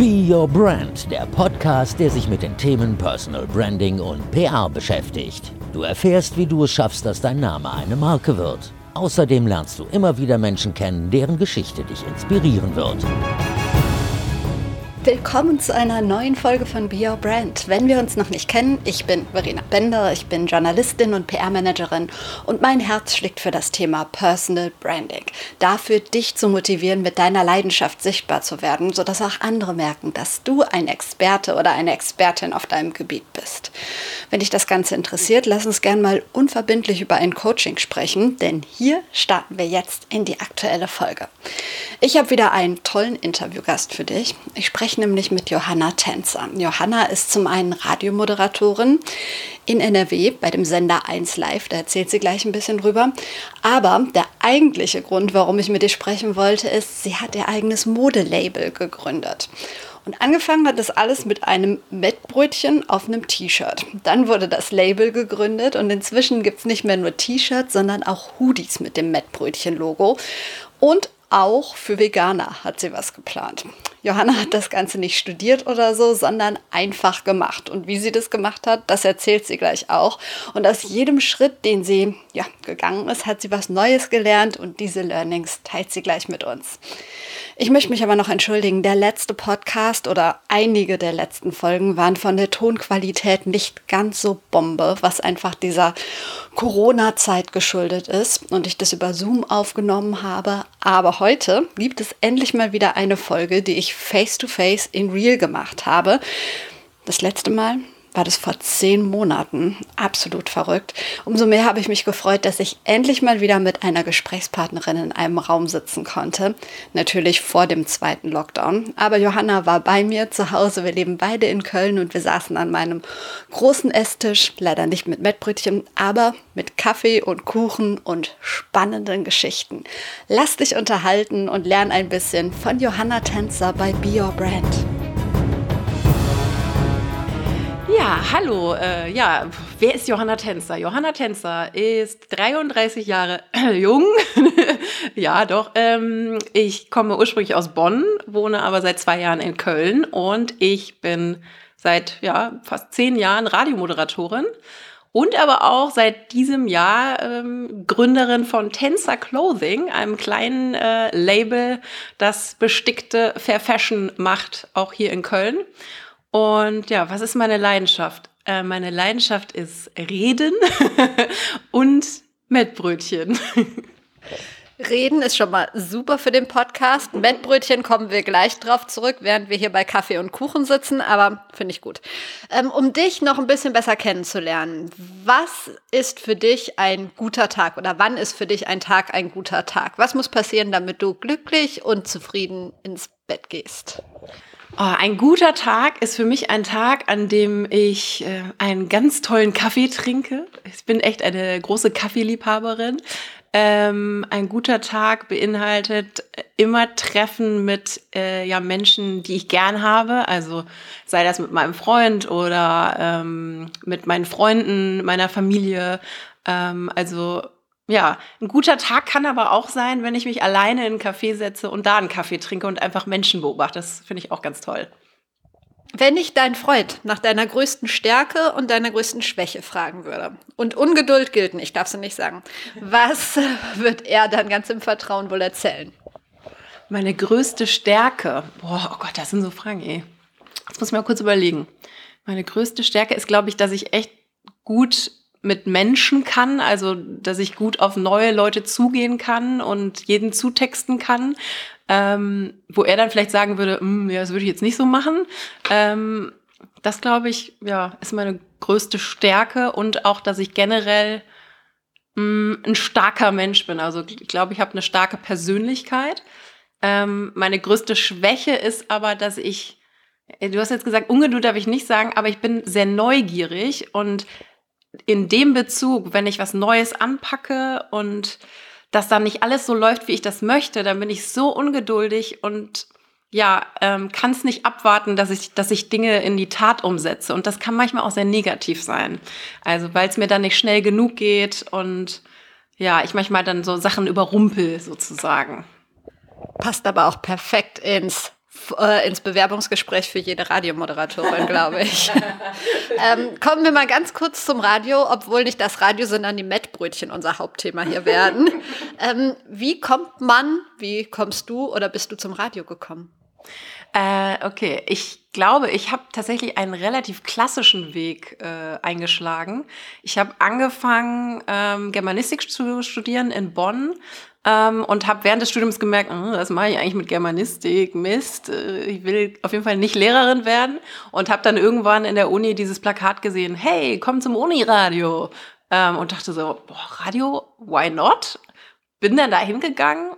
Be Your Brand, der Podcast, der sich mit den Themen Personal Branding und PR beschäftigt. Du erfährst, wie du es schaffst, dass dein Name eine Marke wird. Außerdem lernst du immer wieder Menschen kennen, deren Geschichte dich inspirieren wird. Willkommen zu einer neuen Folge von Be Your Brand. Wenn wir uns noch nicht kennen, ich bin Verena Bender, ich bin Journalistin und PR-Managerin und mein Herz schlägt für das Thema Personal Branding. Dafür, dich zu motivieren, mit deiner Leidenschaft sichtbar zu werden, sodass auch andere merken, dass du ein Experte oder eine Expertin auf deinem Gebiet bist. Wenn dich das Ganze interessiert, lass uns gern mal unverbindlich über ein Coaching sprechen, denn hier starten wir jetzt in die aktuelle Folge. Ich habe wieder einen tollen Interviewgast für dich. Ich spreche nämlich mit Johanna Tänzer. Johanna ist zum einen Radiomoderatorin in NRW bei dem Sender 1 Live, da erzählt sie gleich ein bisschen drüber. Aber der eigentliche Grund, warum ich mit ihr sprechen wollte, ist, sie hat ihr eigenes Modelabel gegründet. Und angefangen hat das alles mit einem Mettbrötchen auf einem T-Shirt. Dann wurde das Label gegründet und inzwischen gibt es nicht mehr nur T-Shirts, sondern auch Hoodies mit dem Mettbrötchen-Logo. Und auch für Veganer hat sie was geplant. Johanna hat das Ganze nicht studiert oder so, sondern einfach gemacht. Und wie sie das gemacht hat, das erzählt sie gleich auch. Und aus jedem Schritt, den sie gegangen ist, hat sie was Neues gelernt und diese Learnings teilt sie gleich mit uns. Ich möchte mich aber noch entschuldigen, der letzte Podcast oder einige der letzten Folgen waren von der Tonqualität nicht ganz so Bombe, was einfach dieser Corona-Zeit geschuldet ist und ich das über Zoom aufgenommen habe. Aber heute gibt es endlich mal wieder eine Folge, die ich face-to-face in Real gemacht habe. Das letzte Mal war das vor 10 Monaten. Absolut verrückt. Umso mehr habe ich mich gefreut, dass ich endlich mal wieder mit einer Gesprächspartnerin in einem Raum sitzen konnte. Natürlich vor dem zweiten Lockdown. Aber Johanna war bei mir zu Hause. Wir leben beide in Köln und wir saßen an meinem großen Esstisch. Leider nicht mit Mettbrötchen, aber mit Kaffee und Kuchen und spannenden Geschichten. Lass dich unterhalten und lern ein bisschen von Johanna Tänzer bei Be Your Brand. Ja, hallo. Wer ist Johanna Tänzer? Johanna Tänzer ist 33 Jahre jung. Ja, doch. Ich komme ursprünglich aus Bonn, wohne aber seit 2 Jahren in Köln und ich bin seit fast 10 Jahren Radiomoderatorin und aber auch seit diesem Jahr Gründerin von TNZR Clothing, einem kleinen Label, das bestickte Fair Fashion macht, auch hier in Köln. Und ja, was ist meine Leidenschaft? Meine Leidenschaft ist Reden und Mettbrötchen. Reden ist schon mal super für den Podcast. Mettbrötchen kommen wir gleich drauf zurück, während wir hier bei Kaffee und Kuchen sitzen, aber finde ich gut. Um dich noch ein bisschen besser kennenzulernen, was ist für dich ein guter Tag oder wann ist für dich ein Tag ein guter Tag? Was muss passieren, damit du glücklich und zufrieden ins Bett gehst? Oh, ein guter Tag ist für mich ein Tag, an dem ich einen ganz tollen Kaffee trinke. Ich bin echt eine große Kaffeeliebhaberin. Ein guter Tag beinhaltet immer Treffen mit Menschen, die ich gern habe. Also sei das mit meinem Freund oder mit meinen Freunden, meiner Familie. Ein guter Tag kann aber auch sein, wenn ich mich alleine in einen Café setze und da einen Kaffee trinke und einfach Menschen beobachte. Das finde ich auch ganz toll. Wenn ich deinen Freund nach deiner größten Stärke und deiner größten Schwäche fragen würde, und Ungeduld gilt nicht, ich darf es nicht sagen, was wird er dann ganz im Vertrauen wohl erzählen? Meine größte Stärke? Boah, oh Gott, das sind so Fragen, ey. Das muss ich mal kurz überlegen. Meine größte Stärke ist, glaube ich, dass ich echt gut mit Menschen kann, also dass ich gut auf neue Leute zugehen kann und jeden zutexten kann, wo er dann vielleicht sagen würde, das würde ich jetzt nicht so machen. Das, glaube ich, ist meine größte Stärke und auch, dass ich generell ein starker Mensch bin. Also ich glaube, ich habe eine starke Persönlichkeit. Meine größte Schwäche ist aber, dass ich, du hast jetzt gesagt, Ungeduld darf ich nicht sagen, aber ich bin sehr neugierig und in dem Bezug, wenn ich was Neues anpacke und das dann nicht alles so läuft, wie ich das möchte, dann bin ich so ungeduldig und kann es nicht abwarten, dass ich Dinge in die Tat umsetze. Und das kann manchmal auch sehr negativ sein. Also weil es mir dann nicht schnell genug geht und ich manchmal dann so Sachen überrumpel sozusagen. Passt aber auch perfekt ins ins Bewerbungsgespräch für jede Radiomoderatorin, glaube ich. Kommen wir mal ganz kurz zum Radio, obwohl nicht das Radio, sondern die Mettbrötchen unser Hauptthema hier werden. Wie kommst du oder bist du zum Radio gekommen? Okay, ich glaube, ich habe tatsächlich einen relativ klassischen Weg eingeschlagen. Ich habe angefangen, Germanistik zu studieren in Bonn. Und habe während des Studiums gemerkt, das mache ich eigentlich mit Germanistik, Mist, ich will auf jeden Fall nicht Lehrerin werden. Und habe dann irgendwann in der Uni dieses Plakat gesehen, hey, komm zum Uniradio. Und dachte so, boah, Radio, why not? Bin dann da hingegangen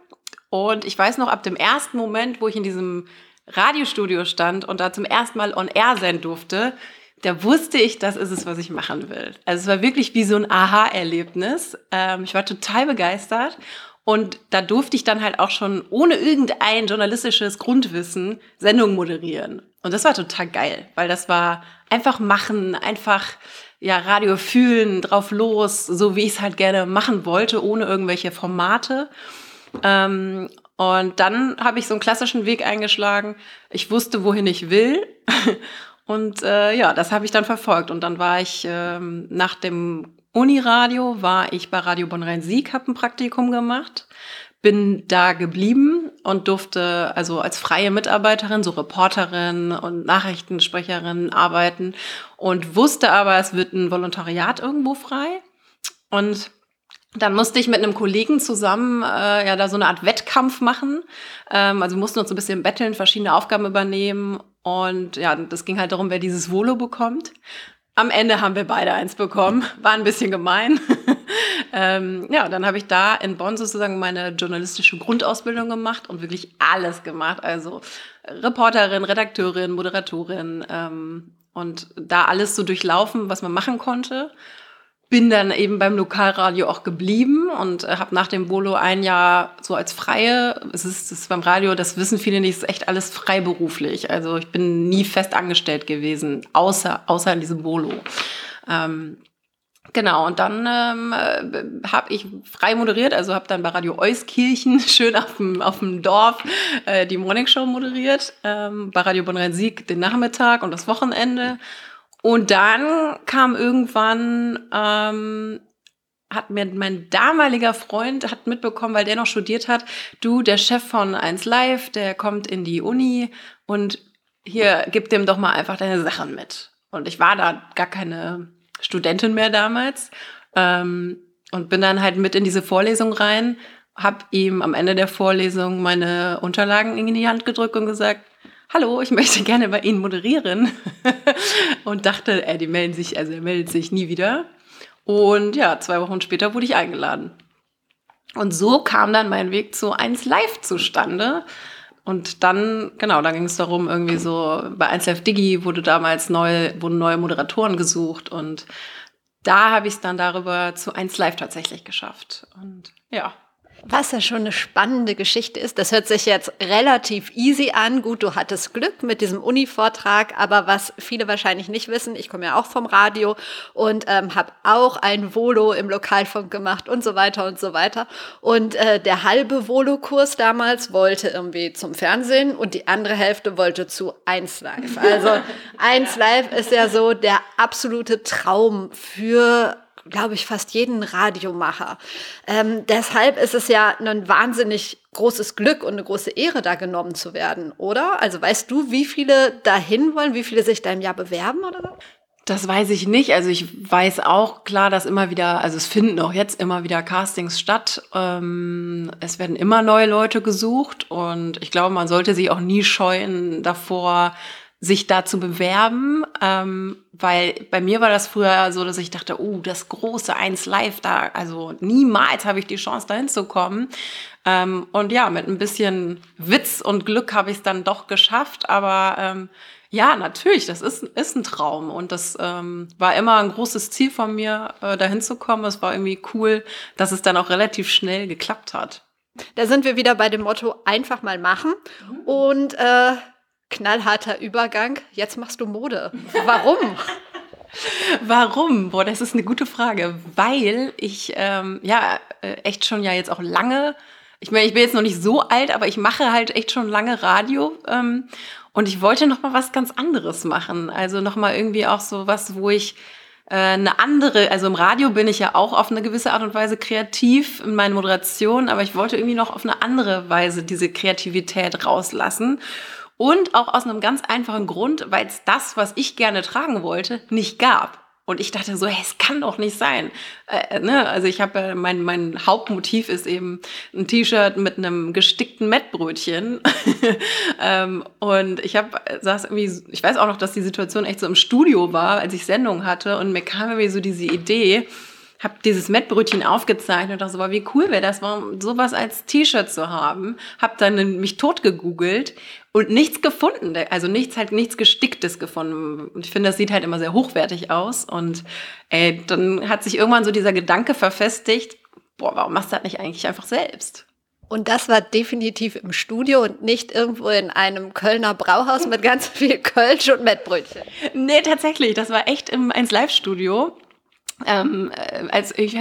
und ich weiß noch, ab dem ersten Moment, wo ich in diesem Radiostudio stand und da zum ersten Mal on air sein durfte, da wusste ich, das ist es, was ich machen will. Also es war wirklich wie so ein Aha-Erlebnis. Ich war total begeistert. Und da durfte ich dann halt auch schon ohne irgendein journalistisches Grundwissen Sendungen moderieren. Und das war total geil, weil das war einfach machen, einfach ja Radio fühlen, drauf los, so wie ich es halt gerne machen wollte, ohne irgendwelche Formate. Und dann habe ich so einen klassischen Weg eingeschlagen. Ich wusste, wohin ich will. Und das habe ich dann verfolgt. Und dann war ich nach dem Uniradio war ich bei Radio Bonn-Rhein-Sieg, habe ein Praktikum gemacht, bin da geblieben und durfte also als freie Mitarbeiterin, so Reporterin und Nachrichtensprecherin arbeiten und wusste aber, es wird ein Volontariat irgendwo frei. Und dann musste ich mit einem Kollegen zusammen da so eine Art Wettkampf machen. Also mussten uns so ein bisschen betteln, verschiedene Aufgaben übernehmen und ja, das ging halt darum, wer dieses Volo bekommt. Am Ende haben wir beide eins bekommen, war ein bisschen gemein. Dann habe ich da in Bonn sozusagen meine journalistische Grundausbildung gemacht und wirklich alles gemacht, also Reporterin, Redakteurin, Moderatorin und da alles so durchlaufen, was man machen konnte. Bin dann eben beim Lokalradio auch geblieben und habe nach dem Volo ein Jahr so als Freie, es ist beim Radio, das wissen viele nicht, es ist echt alles freiberuflich. Also ich bin nie fest angestellt gewesen, außer in diesem Volo. Und dann habe ich frei moderiert, also habe dann bei Radio Euskirchen schön auf dem Dorf die Morningshow moderiert, bei Radio Bonn-Rhein-Sieg den Nachmittag und das Wochenende. Und dann kam irgendwann, hat mir mein damaliger Freund hat mitbekommen, weil der noch studiert hat, der Chef von 1 Live, der kommt in die Uni und hier, gib dem doch mal einfach deine Sachen mit. Und ich war da gar keine Studentin mehr damals und bin dann halt mit in diese Vorlesung rein, hab ihm am Ende der Vorlesung meine Unterlagen in die Hand gedrückt und gesagt, hallo, ich möchte gerne bei Ihnen moderieren und dachte, er meldet sich nie wieder. Und ja, 2 Wochen später wurde ich eingeladen. Und so kam dann mein Weg zu 1 Live zustande. Und dann, da ging es darum, irgendwie so, bei 1 Live Digi wurden neue Moderatoren gesucht und da habe ich es dann darüber zu 1 Live tatsächlich geschafft. Und ja. Was ja schon eine spannende Geschichte ist, das hört sich jetzt relativ easy an. Gut, du hattest Glück mit diesem Uni-Vortrag, aber was viele wahrscheinlich nicht wissen, ich komme ja auch vom Radio und habe auch ein Volo im Lokalfunk gemacht und so weiter und so weiter. Und der halbe Volo-Kurs damals wollte irgendwie zum Fernsehen und die andere Hälfte wollte zu 1 Live. Also 1 Live ist ja so der absolute Traum für, glaube ich, fast jeden Radiomacher. Deshalb ist es ja ein wahnsinnig großes Glück und eine große Ehre, da genommen zu werden, oder? Also weißt du, wie viele dahin wollen, wie viele sich da im Jahr bewerben oder so? Das weiß ich nicht. Also ich weiß auch klar, dass immer wieder, also es finden auch jetzt immer wieder Castings statt. Es werden immer neue Leute gesucht und ich glaube, man sollte sich auch nie scheuen davor, sich da zu bewerben, weil bei mir war das früher so, dass ich dachte, das große 1 Live da, also niemals habe ich die Chance, da hinzukommen. Und ja, mit ein bisschen Witz und Glück habe ich es dann doch geschafft, aber natürlich, das ist ein Traum und das war immer ein großes Ziel von mir, da hinzukommen. Es war irgendwie cool, dass es dann auch relativ schnell geklappt hat. Da sind wir wieder bei dem Motto, einfach mal machen und knallharter Übergang, jetzt machst du Mode. Warum? Warum? Boah, das ist eine gute Frage, weil ich echt schon jetzt auch lange Ich meine, ich bin jetzt noch nicht so alt, aber ich mache halt echt schon lange Radio. Und ich wollte noch mal was ganz anderes machen. Also noch mal irgendwie auch so was, wo ich eine andere, also im Radio bin ich ja auch auf eine gewisse Art und Weise kreativ in meinen Moderationen, aber ich wollte irgendwie noch auf eine andere Weise diese Kreativität rauslassen. Und auch aus einem ganz einfachen Grund, weil es das, was ich gerne tragen wollte, nicht gab. Und ich dachte so, hey, es kann doch nicht sein. Ne? Also ich habe ja, mein Hauptmotiv ist eben ein T-Shirt mit einem gestickten Mettbrötchen. Und saß irgendwie, ich weiß auch noch, dass die Situation echt so im Studio war, als ich Sendung hatte. Und mir kam irgendwie so diese Idee, habe dieses Mettbrötchen aufgezeichnet und dachte so, wow, wie cool wäre das, warum sowas als T-Shirt zu haben. Habe dann mich tot gegoogelt und nichts gefunden, also nichts Gesticktes gefunden. Und ich finde, das sieht halt immer sehr hochwertig aus. Und dann hat sich irgendwann so dieser Gedanke verfestigt, boah, warum machst du das nicht eigentlich einfach selbst? Und das war definitiv im Studio und nicht irgendwo in einem Kölner Brauhaus mit ganz viel Kölsch und Mettbrötchen. Nee, tatsächlich, das war echt im 1 Live-Studio. Das ist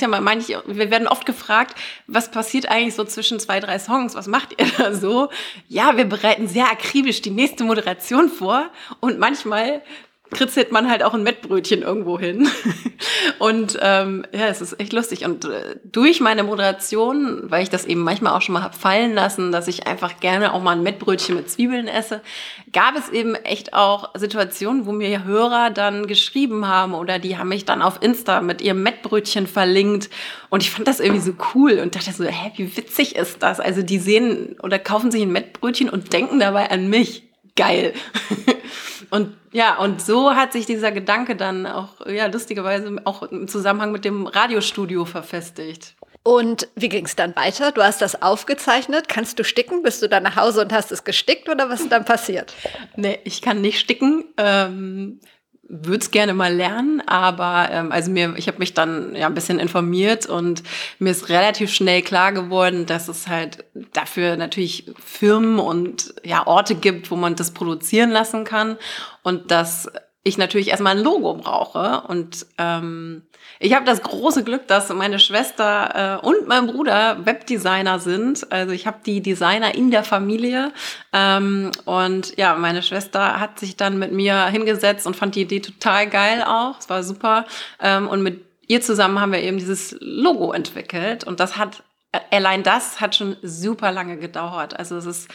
ja mal, meine ich, wir werden oft gefragt, was passiert eigentlich so zwischen 2, 3 Songs, was macht ihr da so? Ja, wir bereiten sehr akribisch die nächste Moderation vor und manchmal kritzelt man halt auch ein Mettbrötchen irgendwo hin. Und ja, es ist echt lustig. Und durch meine Moderation, weil ich das eben manchmal auch schon mal habe fallen lassen, dass ich einfach gerne auch mal ein Mettbrötchen mit Zwiebeln esse, gab es eben echt auch Situationen, wo mir Hörer dann geschrieben haben oder die haben mich dann auf Insta mit ihrem Mettbrötchen verlinkt. Und ich fand das irgendwie so cool und dachte so, hä, wie witzig ist das? Also die sehen oder kaufen sich ein Mettbrötchen und denken dabei an mich. Geil. Und ja, und so hat sich dieser Gedanke dann auch, ja, lustigerweise auch im Zusammenhang mit dem Radiostudio verfestigt. Und wie ging es dann weiter? Du hast das aufgezeichnet. Kannst du sticken? Bist du dann nach Hause und hast es gestickt oder was ist dann passiert? Nee, ich kann nicht sticken. Würde es gerne mal lernen, aber ich habe mich dann ja ein bisschen informiert und mir ist relativ schnell klar geworden, dass es halt dafür natürlich Firmen und ja Orte gibt, wo man das produzieren lassen kann und dass ich natürlich erstmal ein Logo brauche. Und ich habe das große Glück, dass meine Schwester und mein Bruder Webdesigner sind. Also ich habe die Designer in der Familie. Und ja, meine Schwester hat sich dann mit mir hingesetzt und fand die Idee total geil auch. Es war super. Und mit ihr zusammen haben wir eben dieses Logo entwickelt. Und das hat schon super lange gedauert. Also es ist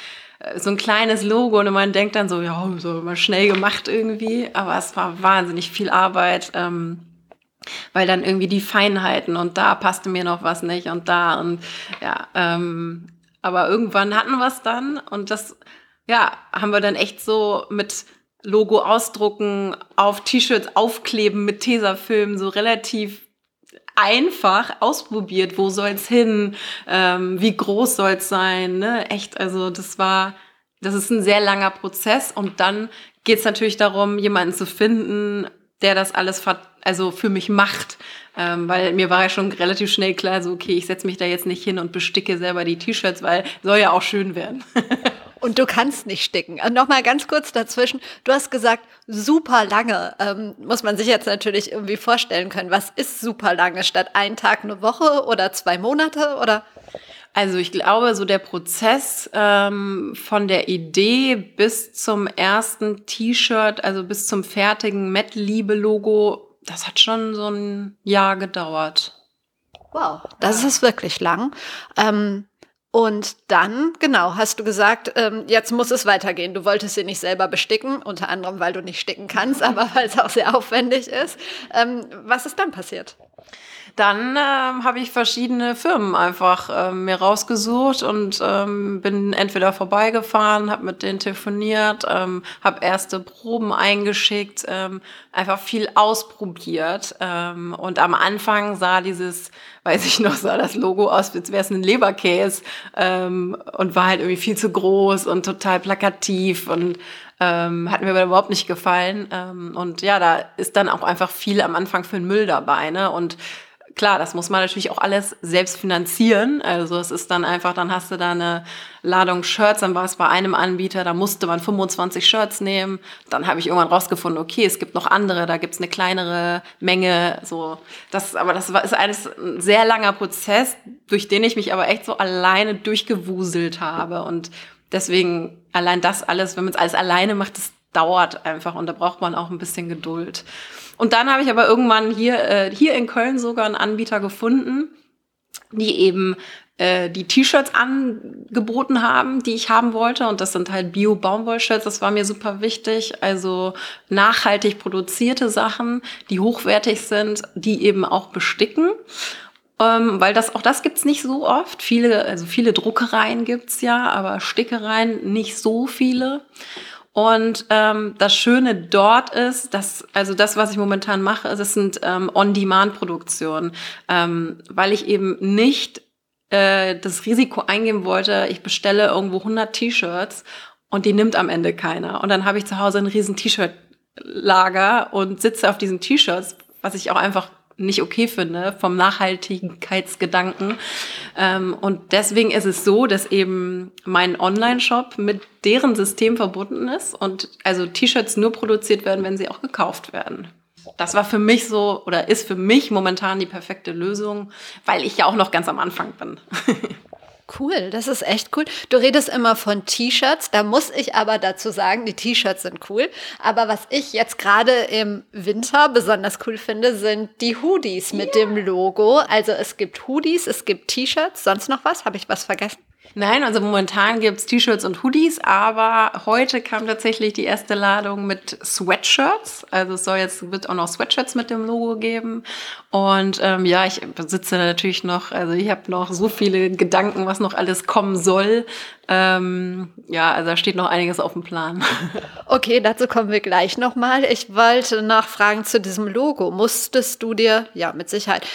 so ein kleines Logo und man denkt dann so, ja, so mal schnell gemacht irgendwie. Aber es war wahnsinnig viel Arbeit, weil dann irgendwie die Feinheiten und da passte mir noch was nicht und da und ja. Aber irgendwann hatten wir es dann und das, ja, haben wir dann echt so mit Logo ausdrucken, auf T-Shirts aufkleben mit Tesafilm, so relativ einfach ausprobiert, wo soll's hin, wie groß soll's sein, ne? Echt, also das ist ein sehr langer Prozess und dann geht's natürlich darum, jemanden zu finden, der das alles also für mich macht, weil mir war ja schon relativ schnell klar, so okay, ich setze mich da jetzt nicht hin und besticke selber die T-Shirts, weil soll ja auch schön werden. Und du kannst nicht sticken. Und nochmal ganz kurz dazwischen, du hast gesagt, super lange, muss man sich jetzt natürlich irgendwie vorstellen können. Was ist super lange? Statt einen Tag, eine Woche oder 2 Monate oder? Also ich glaube, so der Prozess von der Idee bis zum ersten T-Shirt, also bis zum fertigen Met-Liebe-Logo, das hat schon so ein Jahr gedauert. Wow, das ist wirklich lang. Und dann, genau, hast du gesagt, jetzt muss es weitergehen. Du wolltest sie nicht selber besticken, unter anderem, weil du nicht sticken kannst, aber weil es auch sehr aufwendig ist. Was ist dann passiert? Dann habe ich verschiedene Firmen einfach mir rausgesucht und bin entweder vorbeigefahren, habe mit denen telefoniert, habe erste Proben eingeschickt, einfach viel ausprobiert. Und am Anfang sah das Logo aus, als wäre es ein Leberkäse und war halt irgendwie viel zu groß und total plakativ und hat mir überhaupt nicht gefallen. Und ja, da ist dann auch einfach viel am Anfang für den Müll dabei, ne? Und klar, das muss man natürlich auch alles selbst finanzieren. Also es ist dann einfach, dann hast du da eine Ladung Shirts, dann war es bei einem Anbieter, da musste man 25 Shirts nehmen. Dann habe ich irgendwann rausgefunden, okay, es gibt noch andere, da gibt es eine kleinere Menge. So. Das ist alles ein sehr langer Prozess, durch den ich mich aber echt so alleine durchgewuselt habe. Und deswegen allein das alles, wenn man es alles alleine macht, das dauert einfach und da braucht man auch ein bisschen Geduld. Und dann habe ich aber irgendwann hier in Köln sogar einen Anbieter gefunden, die eben die T-Shirts angeboten haben, die ich haben wollte. Und das sind halt Bio-Baumwoll-Shirts, das war mir super wichtig. Also nachhaltig produzierte Sachen, die hochwertig sind, die eben auch besticken. Weil das gibt's nicht so oft. Viele Druckereien gibt's ja, aber Stickereien nicht so viele. Und das Schöne dort ist, dass was ich momentan mache, es sind On-Demand-Produktionen, weil ich eben nicht das Risiko eingehen wollte, ich bestelle irgendwo 100 T-Shirts und die nimmt am Ende keiner. Und dann habe ich zu Hause ein riesen T-Shirt-Lager und sitze auf diesen T-Shirts, was ich auch einfach nicht okay finde, vom Nachhaltigkeitsgedanken. Und deswegen ist es so, dass eben mein Online-Shop mit deren System verbunden ist und also T-Shirts nur produziert werden, wenn sie auch gekauft werden. Das war für mich so oder ist für mich momentan die perfekte Lösung, weil ich ja auch noch ganz am Anfang bin. Cool, das ist echt cool. Du redest immer von T-Shirts, da muss ich aber dazu sagen, die T-Shirts sind cool. Aber was ich jetzt gerade im Winter besonders cool finde, sind die Hoodies mit dem Logo. Also es gibt Hoodies, es gibt T-Shirts, sonst noch was? Habe ich was vergessen? Nein, also momentan gibt's T-Shirts und Hoodies, aber heute kam tatsächlich die erste Ladung mit Sweatshirts. Also wird auch noch Sweatshirts mit dem Logo geben. Und ich besitze natürlich noch, also ich habe noch so viele Gedanken, was noch alles kommen soll. Also da steht noch einiges auf dem Plan. Okay, dazu kommen wir gleich nochmal. Ich wollte nachfragen zu diesem Logo. Musstest du dir, ja mit Sicherheit,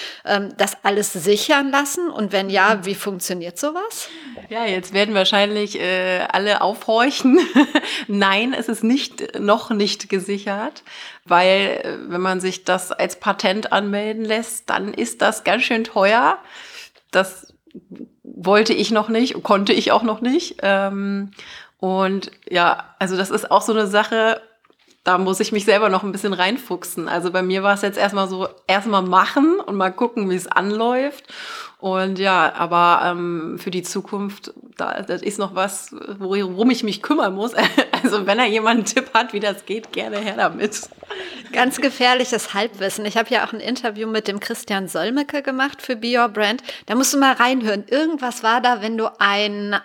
das alles sichern lassen? Und wenn ja, wie funktioniert sowas? Ja, jetzt werden wahrscheinlich alle aufhorchen. Nein, es ist noch nicht gesichert, weil wenn man sich das als Patent anmelden lässt, dann ist das ganz schön teuer. Das wollte ich noch nicht, konnte ich auch noch nicht. Das ist auch so eine Sache, da muss ich mich selber noch ein bisschen reinfuchsen. Also bei mir war es jetzt erstmal machen und mal gucken, wie es anläuft. Und ja, aber für die Zukunft, das ist noch was, worum ich mich kümmern muss. Also wenn da jemand einen Tipp hat, wie das geht, gerne her damit. Ganz gefährliches Halbwissen. Ich habe ja auch ein Interview mit dem Christian Solmecke gemacht für Be Your Brand. Da musst du mal reinhören. Irgendwas war da, wenn du einen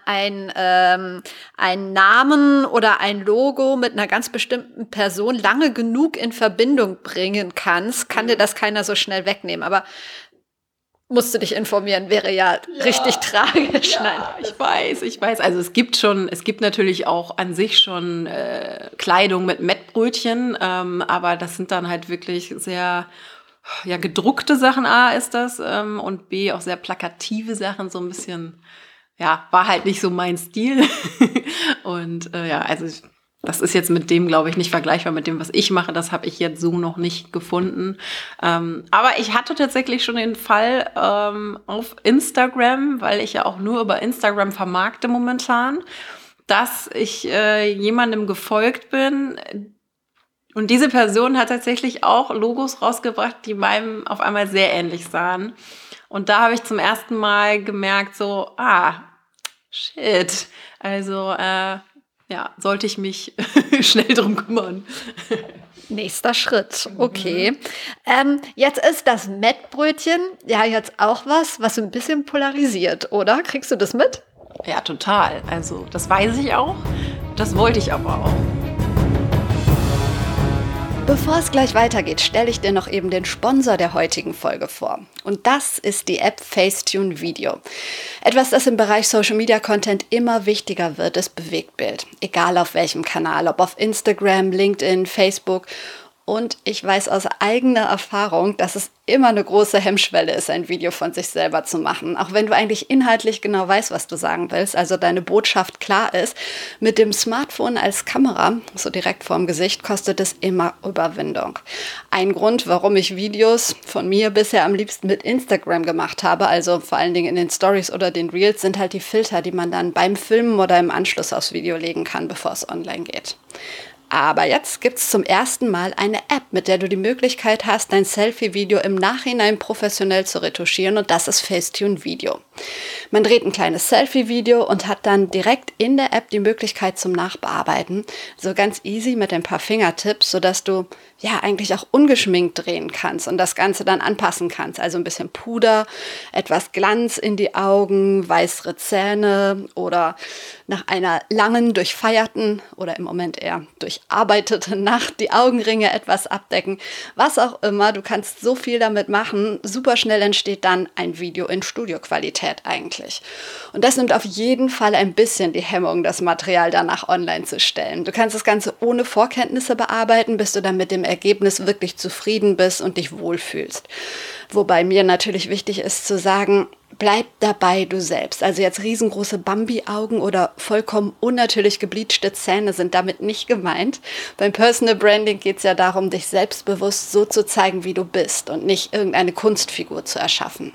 Namen oder ein Logo mit einer ganz bestimmten Person lange genug in Verbindung bringen kannst, kann dir das keiner so schnell wegnehmen. Aber musst du dich informieren, wäre ja richtig tragisch. Ja, nein, ich weiß. Also es gibt natürlich auch an sich schon Kleidung mit Mettbrötchen, aber das sind dann halt wirklich sehr gedruckte Sachen. A ist das und B auch sehr plakative Sachen, so ein bisschen, war halt nicht so mein Stil. Und das ist jetzt mit dem, glaube ich, nicht vergleichbar mit dem, was ich mache. Das habe ich jetzt so noch nicht gefunden. Aber ich hatte tatsächlich schon den Fall auf Instagram, weil ich ja auch nur über Instagram vermarkte momentan, dass ich jemandem gefolgt bin. Und diese Person hat tatsächlich auch Logos rausgebracht, die meinem auf einmal sehr ähnlich sahen. Und da habe ich zum ersten Mal gemerkt, so, shit. Also, sollte ich mich schnell drum kümmern. Nächster Schritt, okay. Jetzt ist das Mettbrötchen jetzt auch was ein bisschen polarisiert, oder? Kriegst du das mit? Ja, total. Also das weiß ich auch, das wollte ich aber auch. Bevor es gleich weitergeht, stelle ich dir noch eben den Sponsor der heutigen Folge vor. Und das ist die App Facetune Video. Etwas, das im Bereich Social Media Content immer wichtiger wird, ist Bewegtbild. Egal auf welchem Kanal, ob auf Instagram, LinkedIn, Facebook. Und ich weiß aus eigener Erfahrung, dass es immer eine große Hemmschwelle ist, ein Video von sich selber zu machen. Auch wenn du eigentlich inhaltlich genau weißt, was du sagen willst, also deine Botschaft klar ist. Mit dem Smartphone als Kamera, so direkt vorm Gesicht, kostet es immer Überwindung. Ein Grund, warum ich Videos von mir bisher am liebsten mit Instagram gemacht habe, also vor allen Dingen in den Stories oder den Reels, sind halt die Filter, die man dann beim Filmen oder im Anschluss aufs Video legen kann, bevor es online geht. Aber jetzt gibt es zum ersten Mal eine App, mit der du die Möglichkeit hast, dein Selfie-Video im Nachhinein professionell zu retuschieren, und das ist Facetune Video. Man dreht ein kleines Selfie-Video und hat dann direkt in der App die Möglichkeit zum Nachbearbeiten, so ganz easy mit ein paar Fingertipps, sodass du ja eigentlich auch ungeschminkt drehen kannst und das Ganze dann anpassen kannst. Also ein bisschen Puder, etwas Glanz in die Augen, weißere Zähne oder nach einer langen, durchfeierten oder im Moment eher durcharbeitete Nacht die Augenringe etwas abdecken. Was auch immer, du kannst so viel damit machen. Super schnell entsteht dann ein Video in Studioqualität eigentlich. Und das nimmt auf jeden Fall ein bisschen die Hemmung, das Material danach online zu stellen. Du kannst das Ganze ohne Vorkenntnisse bearbeiten, bis du dann mit dem Ergebnis wirklich zufrieden bist und dich wohlfühlst. Wobei mir natürlich wichtig ist zu sagen, bleib dabei du selbst. Also jetzt riesengroße Bambi-Augen oder vollkommen unnatürlich gebleachte Zähne sind damit nicht gemeint. Beim Personal Branding geht es ja darum, dich selbstbewusst so zu zeigen, wie du bist und nicht irgendeine Kunstfigur zu erschaffen.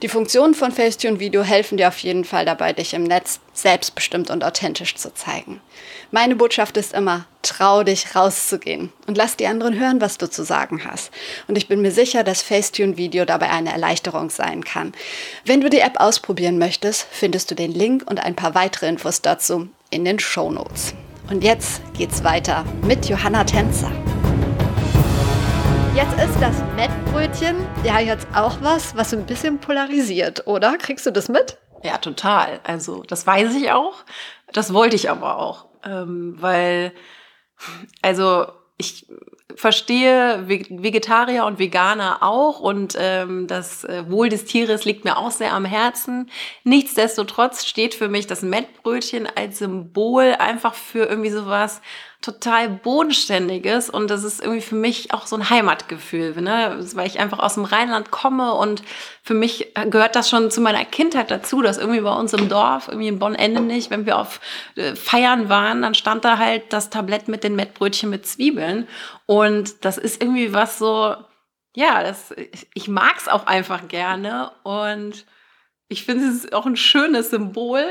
Die Funktionen von Facetune Video helfen dir auf jeden Fall dabei, dich im Netz selbstbestimmt und authentisch zu zeigen. Meine Botschaft ist immer, trau dich rauszugehen und lass die anderen hören, was du zu sagen hast. Und ich bin mir sicher, dass Facetune Video dabei eine Erleichterung sein kann. Wenn du die App ausprobieren möchtest, findest du den Link und ein paar weitere Infos dazu in den Shownotes. Und jetzt geht's weiter mit Johanna Tänzer. Jetzt ist das Mettbrötchen ja jetzt auch was ein bisschen polarisiert, oder? Kriegst du das mit? Ja, total. Also das weiß ich auch. Das wollte ich aber auch. Weil ich verstehe Vegetarier und Veganer auch, und das Wohl des Tieres liegt mir auch sehr am Herzen. Nichtsdestotrotz steht für mich das Mettbrötchen als Symbol einfach für irgendwie sowas total Bodenständiges, und das ist irgendwie für mich auch so ein Heimatgefühl, ne? Weil ich einfach aus dem Rheinland komme, und für mich gehört das schon zu meiner Kindheit dazu, dass irgendwie bei uns im Dorf, irgendwie in Bonn-Endenich, wenn wir auf Feiern waren, dann stand da halt das Tablett mit den Mettbrötchen mit Zwiebeln, und das ist irgendwie was so, ja, ich mag's auch einfach gerne, und ich finde, es ist auch ein schönes Symbol,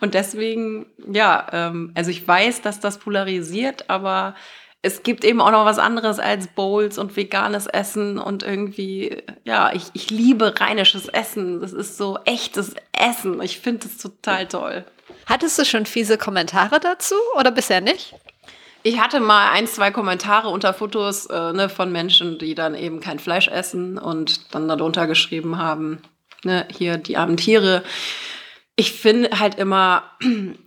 und deswegen, ja, also ich weiß, dass das polarisiert, aber es gibt eben auch noch was anderes als Bowls und veganes Essen, und irgendwie, ja, ich liebe rheinisches Essen, das ist so echtes Essen, ich finde es total toll. Hattest du schon fiese Kommentare dazu oder bisher nicht? Ich hatte mal 1, 2 Kommentare unter Fotos von Menschen, die dann eben kein Fleisch essen und dann darunter geschrieben haben, hier die armen Tiere. Ich finde halt immer,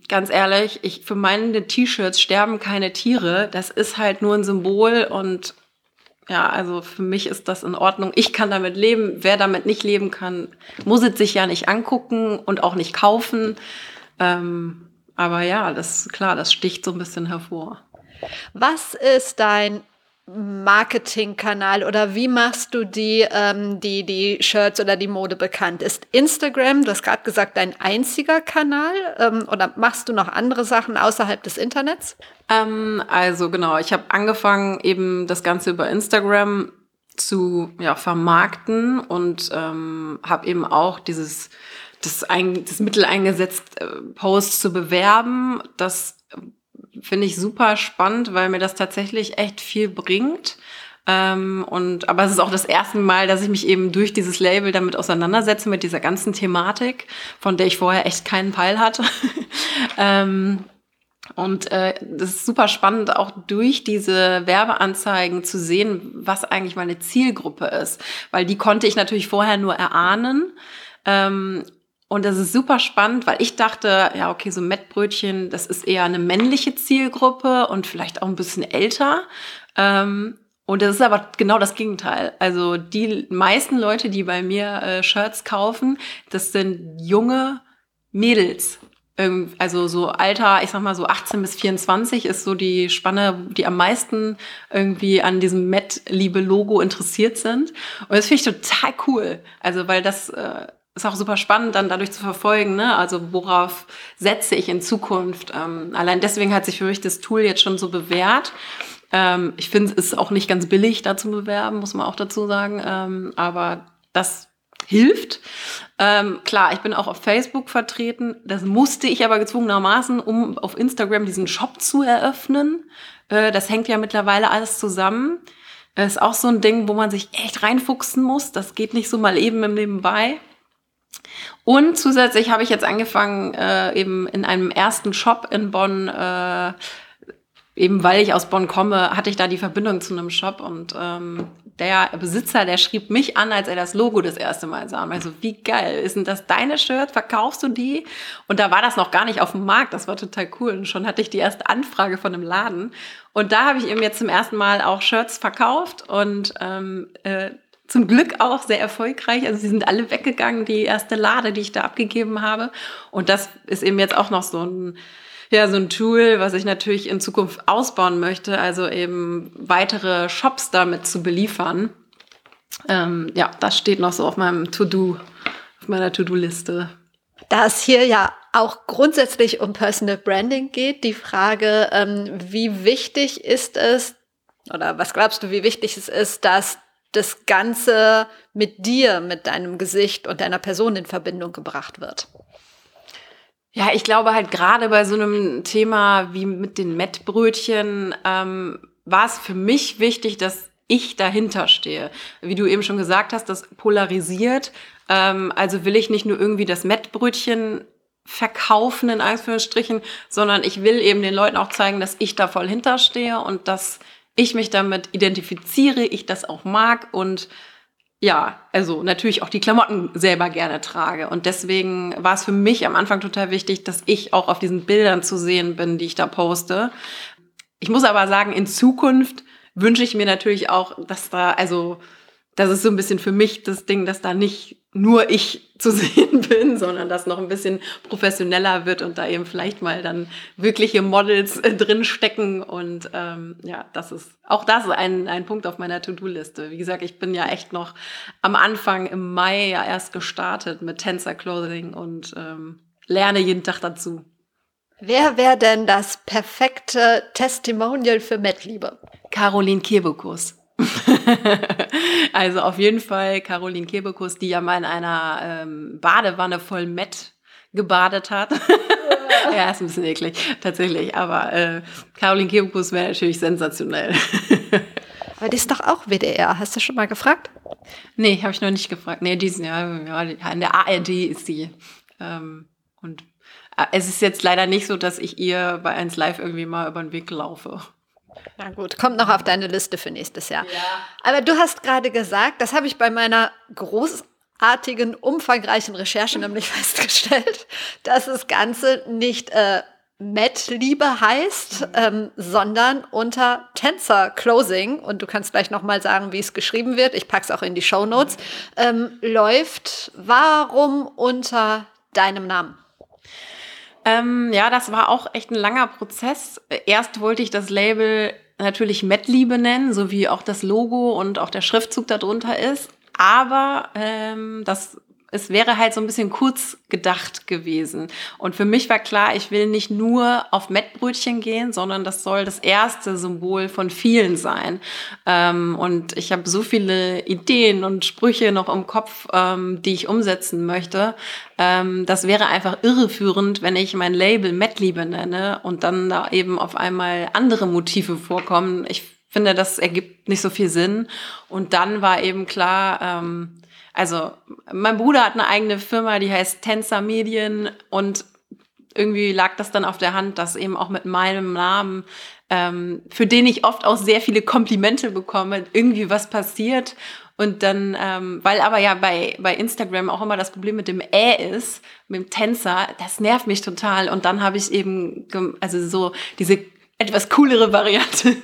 ganz ehrlich, für meine T-Shirts sterben keine Tiere. Das ist halt nur ein Symbol, und ja, also für mich ist das in Ordnung. Ich kann damit leben. Wer damit nicht leben kann, muss es sich ja nicht angucken und auch nicht kaufen. Aber ja, das ist klar, das sticht so ein bisschen hervor. Was ist dein Marketingkanal, oder wie machst du die Shirts oder die Mode bekannt? Ist Instagram, du hast gerade gesagt, dein einziger Kanal, oder machst du noch andere Sachen außerhalb des Internets? Also genau, ich habe angefangen, eben das Ganze über Instagram zu vermarkten, und habe eben auch das Mittel eingesetzt, Posts zu bewerben. Das finde ich super spannend, weil mir das tatsächlich echt viel bringt. Aber es ist auch das erste Mal, dass ich mich eben durch dieses Label damit auseinandersetze, mit dieser ganzen Thematik, von der ich vorher echt keinen Peil hatte. Das ist super spannend, auch durch diese Werbeanzeigen zu sehen, was eigentlich meine Zielgruppe ist. Weil die konnte ich natürlich vorher nur erahnen. Und das ist super spannend, weil ich dachte, ja, okay, so Mettbrötchen, das ist eher eine männliche Zielgruppe und vielleicht auch ein bisschen älter. Und das ist aber genau das Gegenteil. Also die meisten Leute, die bei mir Shirts kaufen, das sind junge Mädels. Also so Alter, ich sag mal so 18 bis 24 ist so die Spanne, die am meisten irgendwie an diesem Met-Liebe-Logo interessiert sind. Und das finde ich total cool. Also weil das ist auch super spannend, dann dadurch zu verfolgen, ne? Also worauf setze ich in Zukunft? Allein deswegen hat sich für mich das Tool jetzt schon so bewährt. Ich finde, es ist auch nicht ganz billig, da zu bewerben, muss man auch dazu sagen. Aber das hilft. Klar, ich bin auch auf Facebook vertreten. Das musste ich aber gezwungenermaßen, um auf Instagram diesen Shop zu eröffnen. Das hängt ja mittlerweile alles zusammen. Ist auch so ein Ding, wo man sich echt reinfuchsen muss. Das geht nicht so mal eben im Nebenbei. Und zusätzlich habe ich jetzt angefangen, eben in einem ersten Shop in Bonn, eben weil ich aus Bonn komme, hatte ich da die Verbindung zu einem Shop und der Besitzer, der schrieb mich an, als er das Logo das erste Mal sah. Also wie geil, ist denn das deine Shirt? Verkaufst du die? Und da war das noch gar nicht auf dem Markt. Das war total cool. Und schon hatte ich die erste Anfrage von einem Laden. Und da habe ich eben jetzt zum ersten Mal auch Shirts verkauft und zum Glück auch sehr erfolgreich. Also sie sind alle weggegangen, die erste Lade, die ich da abgegeben habe. Und das ist eben jetzt auch noch so ein Tool, was ich natürlich in Zukunft ausbauen möchte, also eben weitere Shops damit zu beliefern. Das steht noch so auf meiner To-Do-Liste. Da es hier ja auch grundsätzlich um Personal Branding geht, die Frage, wie wichtig ist es, oder was glaubst du, wie wichtig es ist, dass das Ganze mit dir, mit deinem Gesicht und deiner Person in Verbindung gebracht wird? Ja, ich glaube halt gerade bei so einem Thema wie mit den Mettbrötchen war es für mich wichtig, dass ich dahinter stehe. Wie du eben schon gesagt hast, das polarisiert. Also will ich nicht nur irgendwie das Mettbrötchen verkaufen, in Anführungsstrichen, sondern ich will eben den Leuten auch zeigen, dass ich da voll hinterstehe und dass ich mich damit identifiziere, ich das auch mag und ja, also natürlich auch die Klamotten selber gerne trage. Und deswegen war es für mich am Anfang total wichtig, dass ich auch auf diesen Bildern zu sehen bin, die ich da poste. Ich muss aber sagen, in Zukunft wünsche ich mir natürlich auch, dass da, also das ist so ein bisschen für mich das Ding, dass da nicht nur ich zu sehen bin, sondern dass noch ein bisschen professioneller wird und da eben vielleicht mal dann wirkliche Models drin stecken. Und das ist ein Punkt auf meiner To-Do-Liste. Wie gesagt, ich bin ja echt noch am Anfang im Mai ja erst gestartet mit TNZR Clothing und lerne jeden Tag dazu. Wer wäre denn das perfekte Testimonial für Mettliebe? Caroline Kebekus. Also auf jeden Fall Caroline Kebekus, die ja mal in einer Badewanne voll Met gebadet hat. Ja, ist ein bisschen eklig, tatsächlich. Aber Caroline Kebekus wäre natürlich sensationell. Aber die ist doch auch WDR. Hast du schon mal gefragt? Nee, habe ich noch nicht gefragt. Nee, die ist ja in der ARD ist sie. Und es ist jetzt leider nicht so, dass ich ihr bei 1 Live irgendwie mal über den Weg laufe. Na gut, kommt noch auf deine Liste für nächstes Jahr. Ja. Aber du hast gerade gesagt, das habe ich bei meiner großartigen, umfangreichen Recherche nämlich festgestellt, dass das Ganze nicht Met-Liebe heißt, sondern unter TNZR Clothing, und du kannst gleich nochmal sagen, wie es geschrieben wird, ich packe es auch in die Shownotes, läuft. Warum unter deinem Namen? Das war auch echt ein langer Prozess. Erst wollte ich das Label natürlich Mettliebe nennen, so wie auch das Logo und auch der Schriftzug darunter ist. Aber es wäre halt so ein bisschen kurz gedacht gewesen. Und für mich war klar, ich will nicht nur auf Mettbrötchen gehen, sondern das soll das erste Symbol von vielen sein. Und ich habe so viele Ideen und Sprüche noch im Kopf, die ich umsetzen möchte. Das wäre einfach irreführend, wenn ich mein Label Mettliebe nenne und dann da eben auf einmal andere Motive vorkommen. Ich finde, das ergibt nicht so viel Sinn. Und dann war eben klar, also mein Bruder hat eine eigene Firma, die heißt TNZR Medien, und irgendwie lag das dann auf der Hand, dass eben auch mit meinem Namen, für den ich oft auch sehr viele Komplimente bekomme, irgendwie was passiert. Und dann, weil aber ja bei Instagram auch immer das Problem mit dem ist, mit dem TNZR, das nervt mich total. Und dann habe ich eben so diese etwas coolere Variante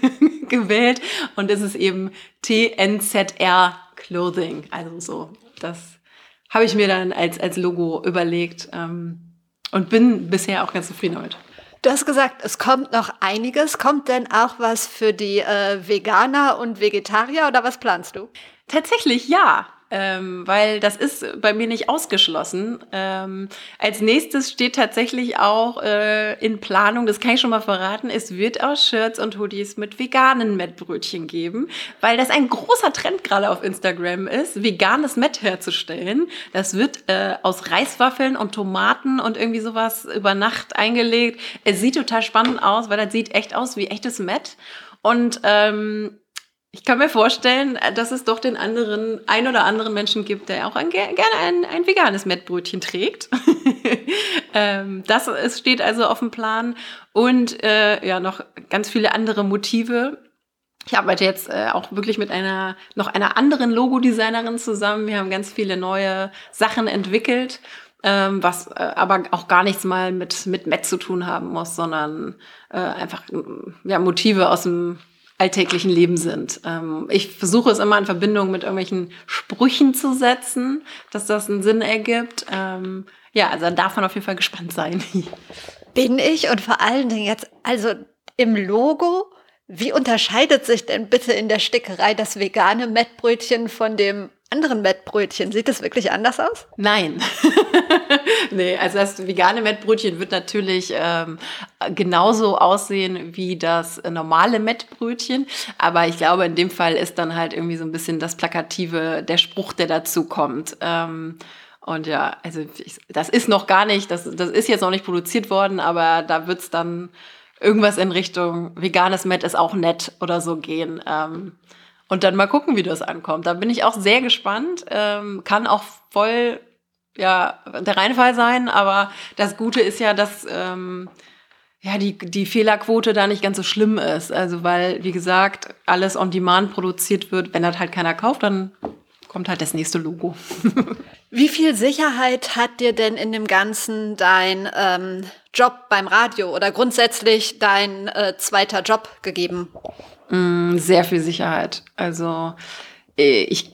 gewählt, und es ist eben TNZR Clothing, also so. Das habe ich mir dann als Logo überlegt. Und bin bisher auch ganz zufrieden damit. Du hast gesagt, es kommt noch einiges. Kommt denn auch was für die Veganer und Vegetarier oder was planst du? Tatsächlich ja, weil das ist bei mir nicht ausgeschlossen. Als nächstes steht tatsächlich auch in Planung, das kann ich schon mal verraten, es wird auch Shirts und Hoodies mit veganen Mettbrötchen geben, weil das ein großer Trend gerade auf Instagram ist, veganes Mett herzustellen. Das wird aus Reiswaffeln und Tomaten und irgendwie sowas über Nacht eingelegt. Es sieht total spannend aus, weil das sieht echt aus wie echtes Mett. Und ich kann mir vorstellen, dass es doch den einen oder anderen Menschen gibt, der auch gerne ein veganes Mettbrötchen trägt. Es steht also auf dem Plan. Und noch ganz viele andere Motive. Ich arbeite jetzt auch wirklich mit einer anderen Logodesignerin zusammen. Wir haben ganz viele neue Sachen entwickelt, was aber auch gar nichts mal mit Mett zu tun haben muss, sondern einfach Motive aus dem alltäglichen Leben sind. Ich versuche es immer in Verbindung mit irgendwelchen Sprüchen zu setzen, dass das einen Sinn ergibt. Also darf man auf jeden Fall gespannt sein. Bin ich und vor allen Dingen jetzt, also im Logo, wie unterscheidet sich denn bitte in der Stickerei das vegane Mettbrötchen von dem anderen Mettbrötchen? Sieht das wirklich anders aus? Nein. Nee, also das vegane Mettbrötchen wird natürlich genauso aussehen wie das normale Mettbrötchen. Aber ich glaube, in dem Fall ist dann halt irgendwie so ein bisschen das Plakative, der Spruch, der dazu kommt. Das ist noch gar nicht, das ist jetzt noch nicht produziert worden, aber da wird es dann irgendwas in Richtung veganes Mett ist auch nett oder so gehen. Und dann mal gucken, wie das ankommt. Da bin ich auch sehr gespannt. Kann auch voll der Reinfall sein, aber das Gute ist ja, dass die Fehlerquote da nicht ganz so schlimm ist. Also weil, wie gesagt, alles on demand produziert wird. Wenn das halt keiner kauft, dann kommt halt das nächste Logo. Wie viel Sicherheit hat dir denn in dem Ganzen dein Job beim Radio oder grundsätzlich dein zweiter Job gegeben? Sehr viel Sicherheit. Also das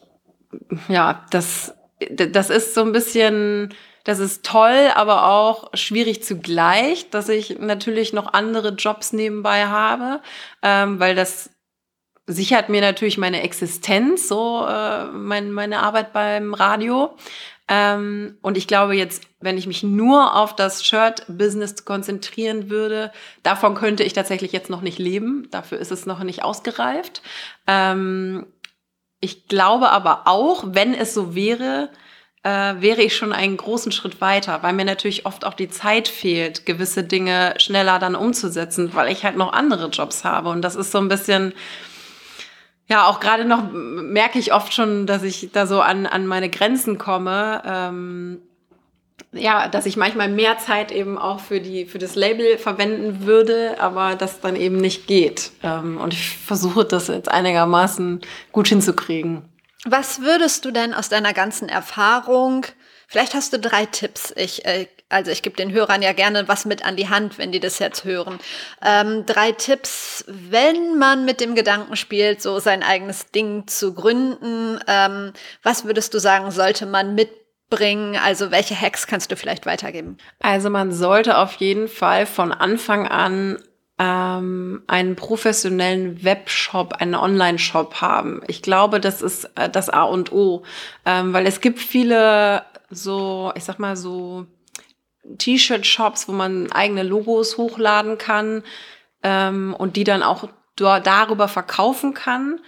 ist so ein bisschen, das ist toll, aber auch schwierig zugleich, dass ich natürlich noch andere Jobs nebenbei habe, weil das sichert mir natürlich meine Existenz, so meine Arbeit beim Radio. Und ich glaube jetzt, wenn ich mich nur auf das Shirt-Business konzentrieren würde, davon könnte ich tatsächlich jetzt noch nicht leben. Dafür ist es noch nicht ausgereift. Ich glaube aber auch, wenn es so wäre, wäre ich schon einen großen Schritt weiter, weil mir natürlich oft auch die Zeit fehlt, gewisse Dinge schneller dann umzusetzen, weil ich halt noch andere Jobs habe. Und das ist so ein bisschen... Ja, auch gerade noch merke ich oft schon, dass ich da so an meine Grenzen komme. Dass ich manchmal mehr Zeit eben auch für das Label verwenden würde, aber das dann eben nicht geht. Und ich versuche das jetzt einigermaßen gut hinzukriegen. Was würdest du denn aus deiner ganzen Erfahrung, vielleicht hast du 3 Tipps, ich gebe den Hörern ja gerne was mit an die Hand, wenn die das jetzt hören. 3 Tipps, wenn man mit dem Gedanken spielt, so sein eigenes Ding zu gründen. Was würdest du sagen, sollte man mitbringen? Also welche Hacks kannst du vielleicht weitergeben? Also man sollte auf jeden Fall von Anfang an einen professionellen Webshop, einen Online-Shop haben. Ich glaube, das ist das A und O, weil es gibt viele so, ich sag mal so, T-Shirt-Shops, wo man eigene Logos hochladen kann und die dann auch darüber verkaufen kann.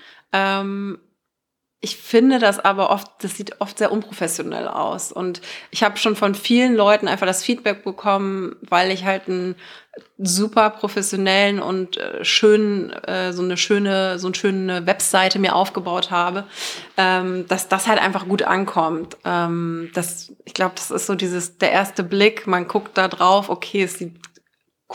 Ich finde das aber das sieht oft sehr unprofessionell aus. Und ich habe schon von vielen Leuten einfach das Feedback bekommen, weil ich halt einen super professionellen und schöne Webseite mir aufgebaut habe, dass das halt einfach gut ankommt. Ich glaube, das ist so der erste Blick. Man guckt da drauf, okay, es sieht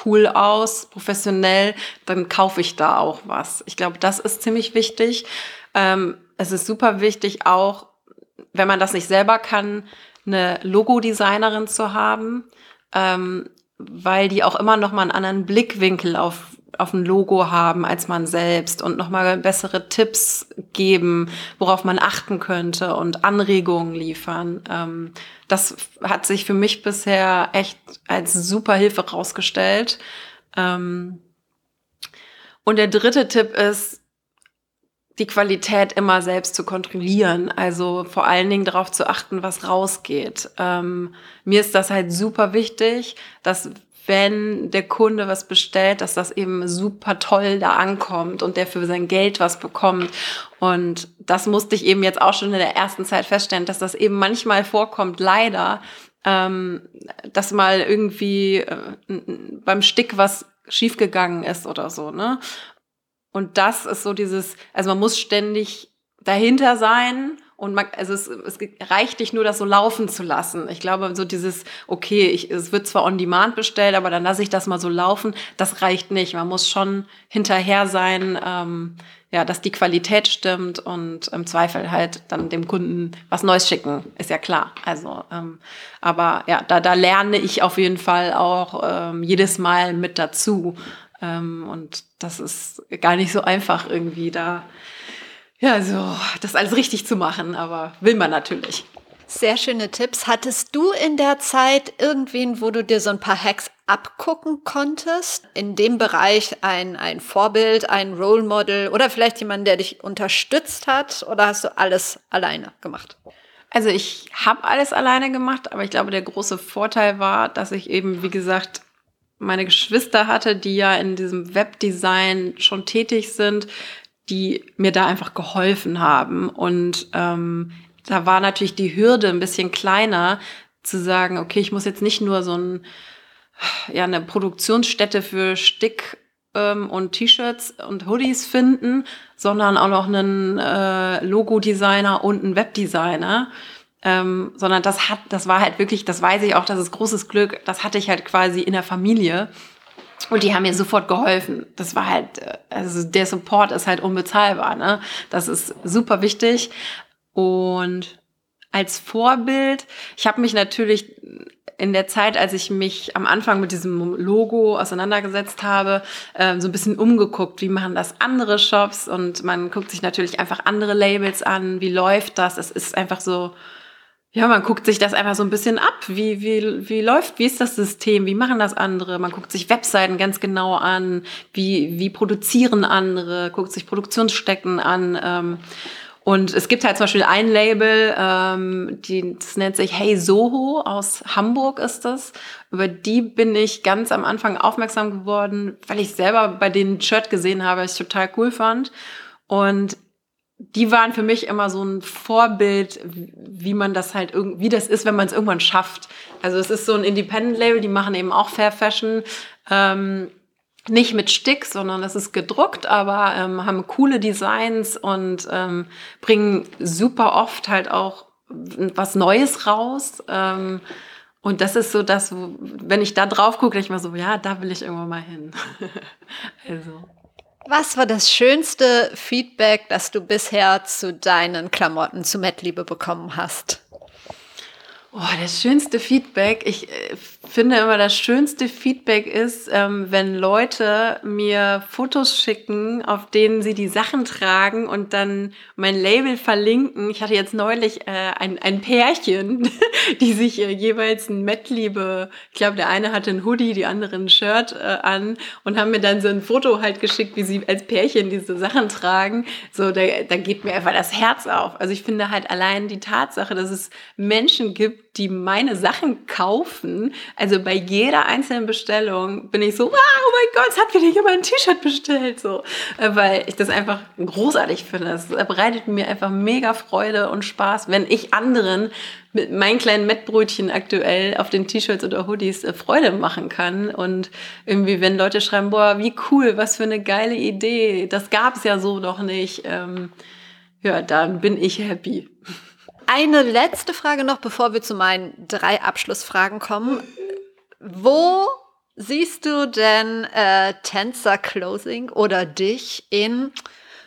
cool aus, professionell, dann kaufe ich da auch was. Ich glaube, das ist ziemlich wichtig. Es ist super wichtig auch, wenn man das nicht selber kann, eine Logodesignerin zu haben, weil die auch immer noch mal einen anderen Blickwinkel auf auf ein Logo haben als man selbst und nochmal bessere Tipps geben, worauf man achten könnte und Anregungen liefern. Das hat sich für mich bisher echt als super Hilfe rausgestellt. Und der dritte Tipp ist, die Qualität immer selbst zu kontrollieren, also vor allen Dingen darauf zu achten, was rausgeht. Mir ist das halt super wichtig, dass wenn der Kunde was bestellt, dass das eben super toll da ankommt und der für sein Geld was bekommt. Und das musste ich eben jetzt auch schon in der ersten Zeit feststellen, dass das eben manchmal vorkommt, leider, dass mal irgendwie beim Stick was schiefgegangen ist oder so, ne? Und das ist so dieses, also man muss ständig dahinter sein und man, also es reicht nicht nur, das so laufen zu lassen. Ich glaube, so dieses, okay, es wird zwar on demand bestellt, aber dann lasse ich das mal so laufen, das reicht nicht. Man muss schon hinterher sein, ja, dass die Qualität stimmt und im Zweifel halt dann dem Kunden was Neues schicken, ist ja klar. Also, aber ja, da lerne ich auf jeden Fall auch jedes Mal mit dazu. Und das ist gar nicht so einfach irgendwie da, ja, so das alles richtig zu machen, aber will man natürlich. Sehr schöne Tipps. Hattest du in der Zeit irgendwen, wo du dir so ein paar Hacks abgucken konntest? In dem Bereich ein Vorbild, ein Role Model oder vielleicht jemand, der dich unterstützt hat? Oder hast du alles alleine gemacht? Also ich habe alles alleine gemacht, aber ich glaube, der große Vorteil war, dass ich eben, wie gesagt, meine Geschwister hatte, die ja in diesem Webdesign schon tätig sind, die mir da einfach geholfen haben. Und da war natürlich die Hürde ein bisschen kleiner, zu sagen, okay, ich muss jetzt nicht nur so eine Produktionsstätte für Stick und T-Shirts und Hoodies finden, sondern auch noch einen Logo-Designer und einen Webdesigner. Sondern das war halt wirklich, das weiß ich auch, das ist großes Glück, das hatte ich halt quasi in der Familie und die haben mir sofort geholfen. Das war halt, also der Support ist halt unbezahlbar, ne? Das ist super wichtig. Und als Vorbild, ich habe mich natürlich in der Zeit, als ich mich am Anfang mit diesem Logo auseinandergesetzt habe, so ein bisschen umgeguckt, wie machen das andere Shops und man guckt sich natürlich einfach andere Labels an, wie läuft das, es ist einfach so, ja, man guckt sich das einfach so ein bisschen ab, wie ist das System, wie machen das andere, man guckt sich Webseiten ganz genau an, wie produzieren andere, guckt sich Produktionsstätten an, und es gibt halt zum Beispiel ein Label, das nennt sich Hey Soho, aus Hamburg ist das. Über die bin ich ganz am Anfang aufmerksam geworden, weil ich selber bei denen ein Shirt gesehen habe, was ich total cool fand. Und die waren für mich immer so ein Vorbild, wie man das halt irgendwie, wie das ist, wenn man es irgendwann schafft. Also es ist so ein Independent-Label, die machen eben auch Fair Fashion, nicht mit Stick, sondern es ist gedruckt, aber haben coole Designs und bringen super oft halt auch was Neues raus. Und das ist so das, wenn ich da drauf gucke, denke ich mal so, ja, da will ich irgendwann mal hin. Also. Was war das schönste Feedback, das du bisher zu deinen Klamotten zu Mädliebe bekommen hast? Oh, das schönste Feedback. Ich finde immer, das schönste Feedback ist, wenn Leute mir Fotos schicken, auf denen sie die Sachen tragen und dann mein Label verlinken. Ich hatte jetzt neulich ein Pärchen, die sich jeweils ein Mädliebe, ich glaube, der eine hatte ein Hoodie, die andere ein Shirt an und haben mir dann so ein Foto halt geschickt, wie sie als Pärchen diese Sachen tragen. So, da geht mir einfach das Herz auf. Also ich finde halt allein die Tatsache, dass es Menschen gibt, die meine Sachen kaufen. Also bei jeder einzelnen Bestellung bin ich so, oh mein Gott, es hat wieder jemand ein T-Shirt bestellt. So, weil ich das einfach großartig finde. Es bereitet mir einfach mega Freude und Spaß, wenn ich anderen mit meinen kleinen Mettbrötchen aktuell auf den T-Shirts oder Hoodies Freude machen kann. Und irgendwie, wenn Leute schreiben, boah, wie cool, was für eine geile Idee. Das gab es ja so noch nicht. Ja, dann bin ich happy. Eine letzte Frage noch, bevor wir zu meinen 3 Abschlussfragen kommen. Wo siehst du denn TNZR Clothing oder dich in,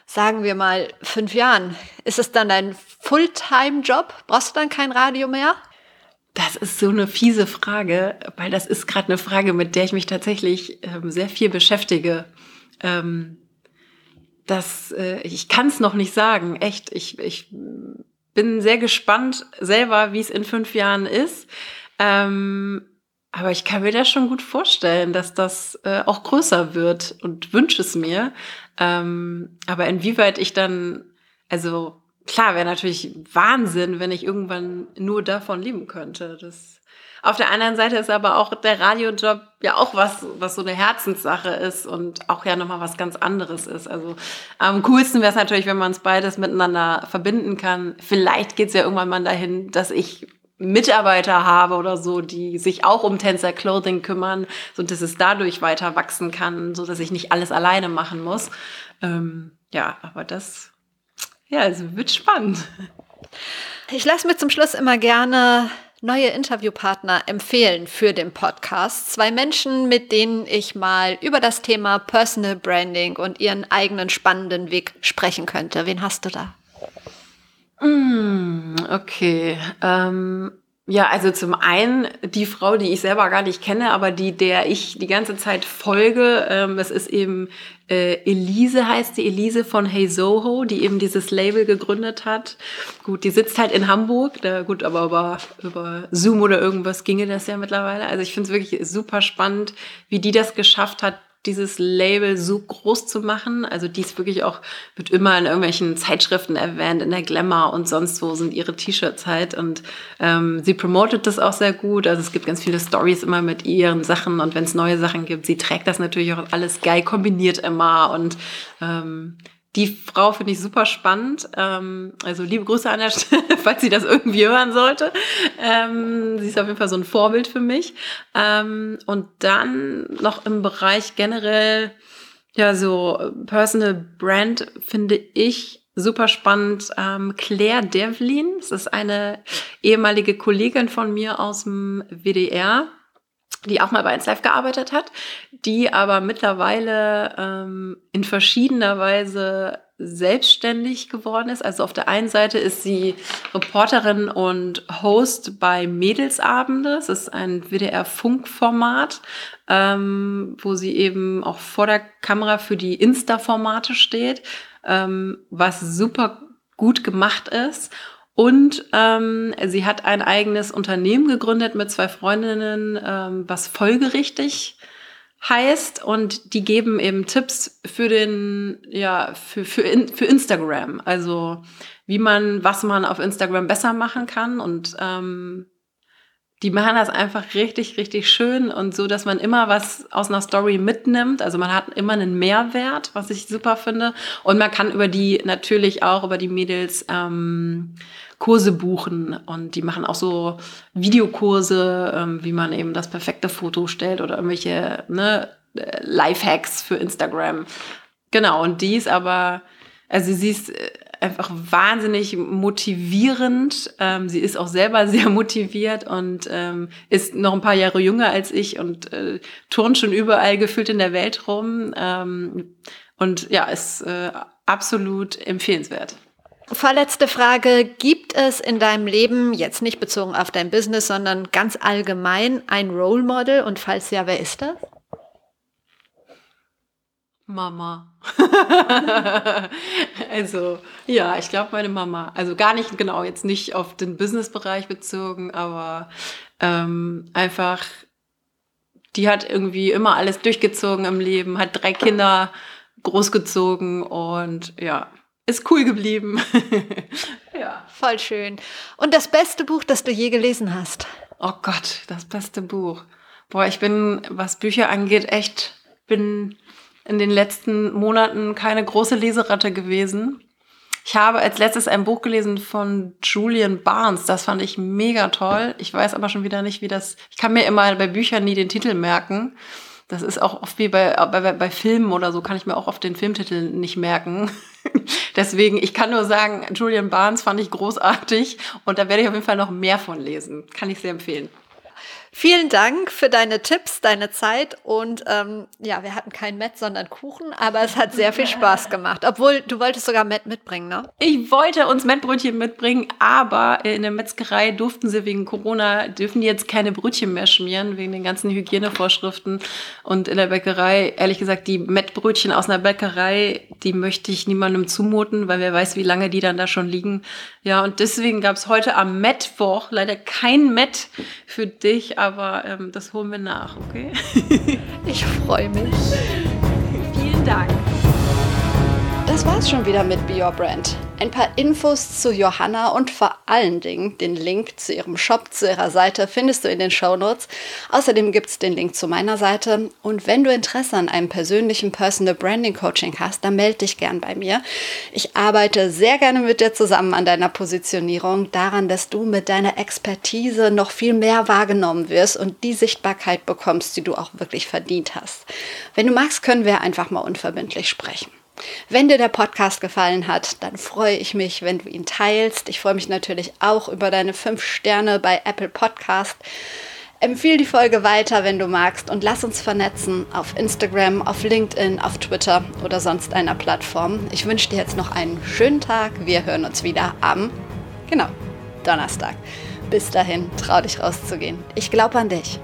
sagen wir mal, 5 Jahren? Ist es dann dein Fulltime-Job? Brauchst du dann kein Radio mehr? Das ist so eine fiese Frage, weil das ist gerade eine Frage, mit der ich mich tatsächlich sehr viel beschäftige. Ich kann es noch nicht sagen, echt. Ich bin sehr gespannt selber, wie es in 5 Jahren ist. Aber ich kann mir das schon gut vorstellen, dass das auch größer wird, und wünsche es mir. Aber inwieweit ich dann, also klar, wäre natürlich Wahnsinn, wenn ich irgendwann nur davon leben könnte. Auf der anderen Seite ist aber auch der Radiojob ja auch was so eine Herzenssache ist und auch ja nochmal was ganz anderes ist. Also am coolsten wäre es natürlich, wenn man es beides miteinander verbinden kann. Vielleicht geht es ja irgendwann mal dahin, dass ich Mitarbeiter habe oder so, die sich auch um TNZR Clothing kümmern, so dass es dadurch weiter wachsen kann, so dass ich nicht alles alleine machen muss. Aber das, also wird spannend. Ich lasse mir zum Schluss immer gerne neue Interviewpartner empfehlen für den Podcast. 2 Menschen, mit denen ich mal über das Thema Personal Branding und ihren eigenen spannenden Weg sprechen könnte. Wen hast du da? Okay. Also zum einen die Frau, die ich selber gar nicht kenne, aber der ich die ganze Zeit folge. Es ist eben Elise, heißt die Elise von Hey Soho, die eben dieses Label gegründet hat. Gut, die sitzt halt in Hamburg. Aber über Zoom oder irgendwas ginge das ja mittlerweile. Also ich finde es wirklich super spannend, wie die das geschafft hat, dieses Label so groß zu machen. Also die ist wirklich auch, wird immer in irgendwelchen Zeitschriften erwähnt, in der Glamour und sonst wo sind ihre T-Shirts halt, und sie promotet das auch sehr gut. Also es gibt ganz viele Stories immer mit ihren Sachen, und wenn es neue Sachen gibt, sie trägt das natürlich auch alles geil kombiniert immer, und die Frau finde ich super spannend. Also liebe Grüße an der Stelle, falls sie das irgendwie hören sollte. Sie ist auf jeden Fall so ein Vorbild für mich. Und dann noch im Bereich generell, so Personal Brand finde ich super spannend. Claire Devlin, das ist eine ehemalige Kollegin von mir aus dem WDR, die auch mal bei 1 Live gearbeitet hat, die aber mittlerweile in verschiedener Weise selbstständig geworden ist. Also auf der einen Seite ist sie Reporterin und Host bei Mädelsabende. Das ist ein WDR-Funkformat, wo sie eben auch vor der Kamera für die Insta-Formate steht, was super gut gemacht ist. Und sie hat ein eigenes Unternehmen gegründet mit 2 Freundinnen, was folgerichtig heißt, und die geben eben Tipps für Instagram, also was man auf Instagram besser machen kann, und die machen das einfach richtig, richtig schön, und so, dass man immer was aus einer Story mitnimmt. Also man hat immer einen Mehrwert, was ich super finde. Und man kann über die Mädels Kurse buchen, und die machen auch so Videokurse, wie man eben das perfekte Foto stellt oder irgendwelche Lifehacks für Instagram. Genau, und die ist aber, also sie ist einfach wahnsinnig motivierend. Sie ist auch selber sehr motiviert und ist noch ein paar Jahre jünger als ich und turnt schon überall gefühlt in der Welt rum. Ist absolut empfehlenswert. Vorletzte Frage. Gibt es in deinem Leben, jetzt nicht bezogen auf dein Business, sondern ganz allgemein, ein Role Model? Und falls ja, wer ist das? Mama. Ich glaube meine Mama. Also gar nicht genau, jetzt nicht auf den Businessbereich bezogen, aber einfach, die hat irgendwie immer alles durchgezogen im Leben, hat 3 Kinder großgezogen und ist cool geblieben. Ja, voll schön. Und das beste Buch, das du je gelesen hast? Oh Gott, das beste Buch. Boah, ich bin, was Bücher angeht, bin in den letzten Monaten keine große Leseratte gewesen. Ich habe als letztes ein Buch gelesen von Julian Barnes. Das fand ich mega toll. Ich weiß aber schon wieder nicht, ich kann mir immer bei Büchern nie den Titel merken. Das ist auch oft wie bei Filmen oder so, kann ich mir auch oft den Filmtitel nicht merken. Deswegen, ich kann nur sagen, Julian Barnes fand ich großartig. Und da werde ich auf jeden Fall noch mehr von lesen. Kann ich sehr empfehlen. Vielen Dank für deine Tipps, deine Zeit und ja, wir hatten kein Met, sondern Kuchen, aber es hat sehr viel Spaß gemacht. Obwohl, du wolltest sogar Met mitbringen, ne? Ich wollte uns Mettbrötchen mitbringen, aber in der Metzgerei durften sie wegen Corona, dürfen die jetzt keine Brötchen mehr schmieren, wegen den ganzen Hygienevorschriften. Und in der Bäckerei, ehrlich gesagt, die Mettbrötchen aus einer Bäckerei, die möchte ich niemandem zumuten, weil wer weiß, wie lange die dann da schon liegen. Ja, und deswegen gab es heute am Mettwoch leider kein Met für dich, aber das holen wir nach, okay? Ich freue mich. Vielen Dank. Das war's schon wieder mit Be Your Brand. Ein paar Infos zu Johanna und vor allen Dingen den Link zu ihrem Shop, zu ihrer Seite findest du in den Shownotes. Außerdem gibt's den Link zu meiner Seite. Und wenn du Interesse an einem persönlichen Personal Branding Coaching hast, dann melde dich gern bei mir. Ich arbeite sehr gerne mit dir zusammen an deiner Positionierung, daran, dass du mit deiner Expertise noch viel mehr wahrgenommen wirst und die Sichtbarkeit bekommst, die du auch wirklich verdient hast. Wenn du magst, können wir einfach mal unverbindlich sprechen. Wenn dir der Podcast gefallen hat, dann freue ich mich, wenn du ihn teilst. Ich freue mich natürlich auch über deine 5 Sterne bei Apple Podcast. Empfehle die Folge weiter, wenn du magst, und lass uns vernetzen auf Instagram, auf LinkedIn, auf Twitter oder sonst einer Plattform. Ich wünsche dir jetzt noch einen schönen Tag. Wir hören uns wieder am, Donnerstag. Bis dahin, trau dich rauszugehen. Ich glaube an dich.